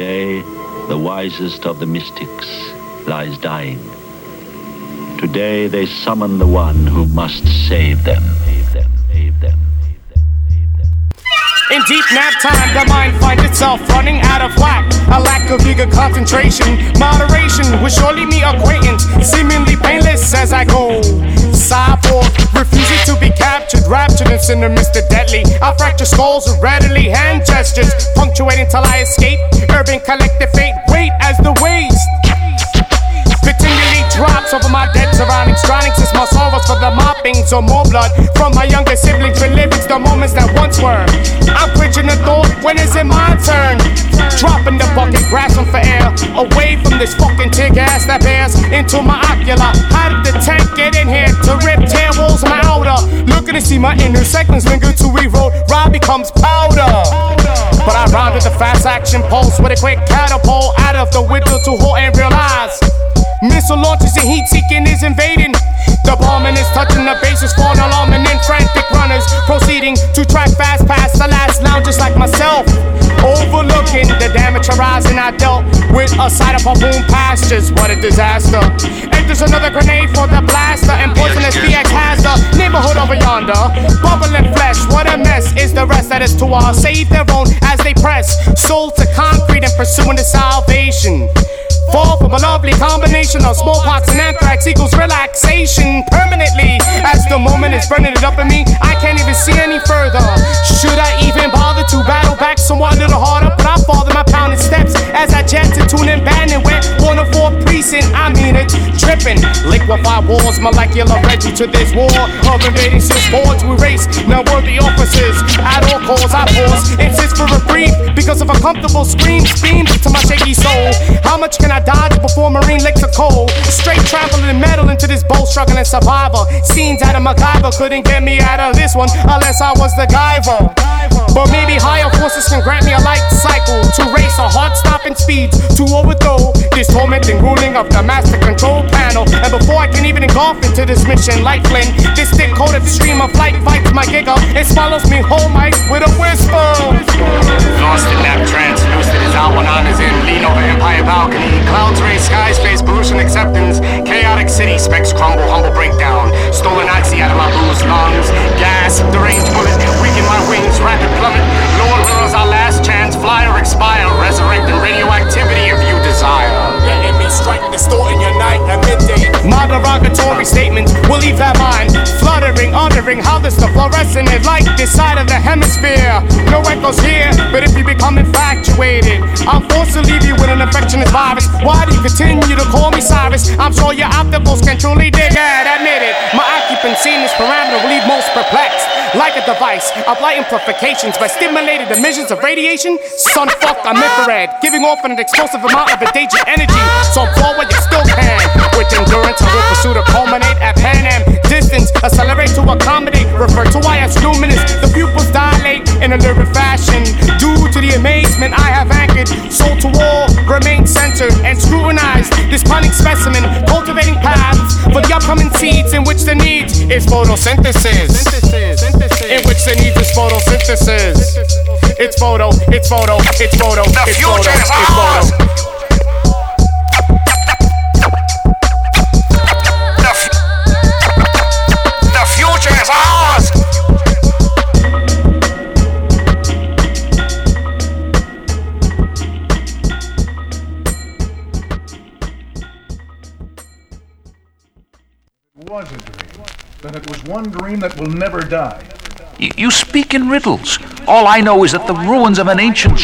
Today, the wisest of the mystics lies dying. Today, they summon the one who must save them. In deep nap time, the mind finds itself running out of whack. A lack of eager concentration, moderation will surely meet acquaintance, seemingly painless as I go. Cyborg, refusing to be captured, raptured and sinister, Mr. Deadly. I fracture skulls with readily hand gestures, punctuating till I escape. Urban collective fate, wait as the waste continually drops over my dead surroundings. Drowning since my sorrows for the mopping, so more blood from my younger siblings reliving the moments that once were. I'm bridging the thought, when is it my turn? Dropping the bucket, grasping for air, away from this fucking tear gas that bears into my ocular. How did the tank get in here to rip tear walls my outer? Looking to see my inner segments linger to erode. Rob becomes powder, but I rounded the fast action pulse with a quick catapult out of the window to halt and realize missile launches and heat-seeking is invading. The bombing is touching the bases for an alarm, and then frantic runners proceeding to track fast past the last lounge, just like myself. Overlooking the damage horizon, I dealt with a sight of harpoon pastures. What a disaster. And there's another grenade for the blaster, and poisonous VX has the neighborhood over yonder. Bubbling flesh, what a mess is the rest that is to all. Save their own as they press, sold to concrete and pursuing the salvation. Fall from a lovely combination of smallpox and anthrax equals relaxation permanently. As the moment is burning it up in me, I can't even see any further. Should I even bother to battle back somewhat a little harder? But I follow my pounding steps as I jet to tune and band and went 104 precinct. I mean it, tripping. Liquefy walls, molecular reggie to this war of invading since boards we race. Now worthy officers, at all calls I pause, insist for a brief because of a comfortable scream steams to my shaky soul. How much can I dodge before marine licks are cold? Straight traveling metal into this bowl, struggling survivor. Scenes out of MacGyver couldn't get me out of this one unless I was the Guyver. But maybe higher forces can grant me a light cycle to race a heart-stopping speed to overthrow this tormenting ruling of the master control panel. And before I can even engulf into this mission, like Flynn, this thick-coated stream of light fights my giggle. It swallows me whole, Mike, with a whisper. Lost in that trance, lucid as Alwanon is in, lean over Empire balcony. Clouds race skies, face pollution acceptance. Chaotic city, specs crumble, humble breakdown. Stolen oxy out of my bruised lungs. Gas, deranged bullet, weaken my wings, rapid plummet. Lord wills our last chance, fly or expire. Resurrect the radioactivity if you desire. Your image strike, distorting your night at midday. My derogatory statements will leave that mind fluttering, uttering how this the fluorescent is like this side of the hemisphere. No echoes here, but if you become infatuated, I'm forced to leave you with an affectionate virus. Why do you continue to call me Cyrus? I'm sure your opticals can truly dig at, admit it. My occupancy in this parameter will leave most perplexed, like a device of light amplifications by stimulated emissions of radiation. Sun fuck, I'm infrared, giving off an explosive amount of endangered energy. So fall where you still can. With endurance, I will pursue to culminate at Pan Am. Distance, accelerate to accommodate, refer to why as luminous. The pupils dilate in a lurid fashion due to the amazement I have anchored. Soul to all, remain censored and scrutinized. This chronic specimen, cultivating paths for the upcoming seeds in which the need is photosynthesis. In which the need is photosynthesis. It's photo, it's photo, it's photo, it's photo, it's photo. It was a dream, but it was one dream that will never die. You speak in riddles. All I know is that the ruins of an ancient...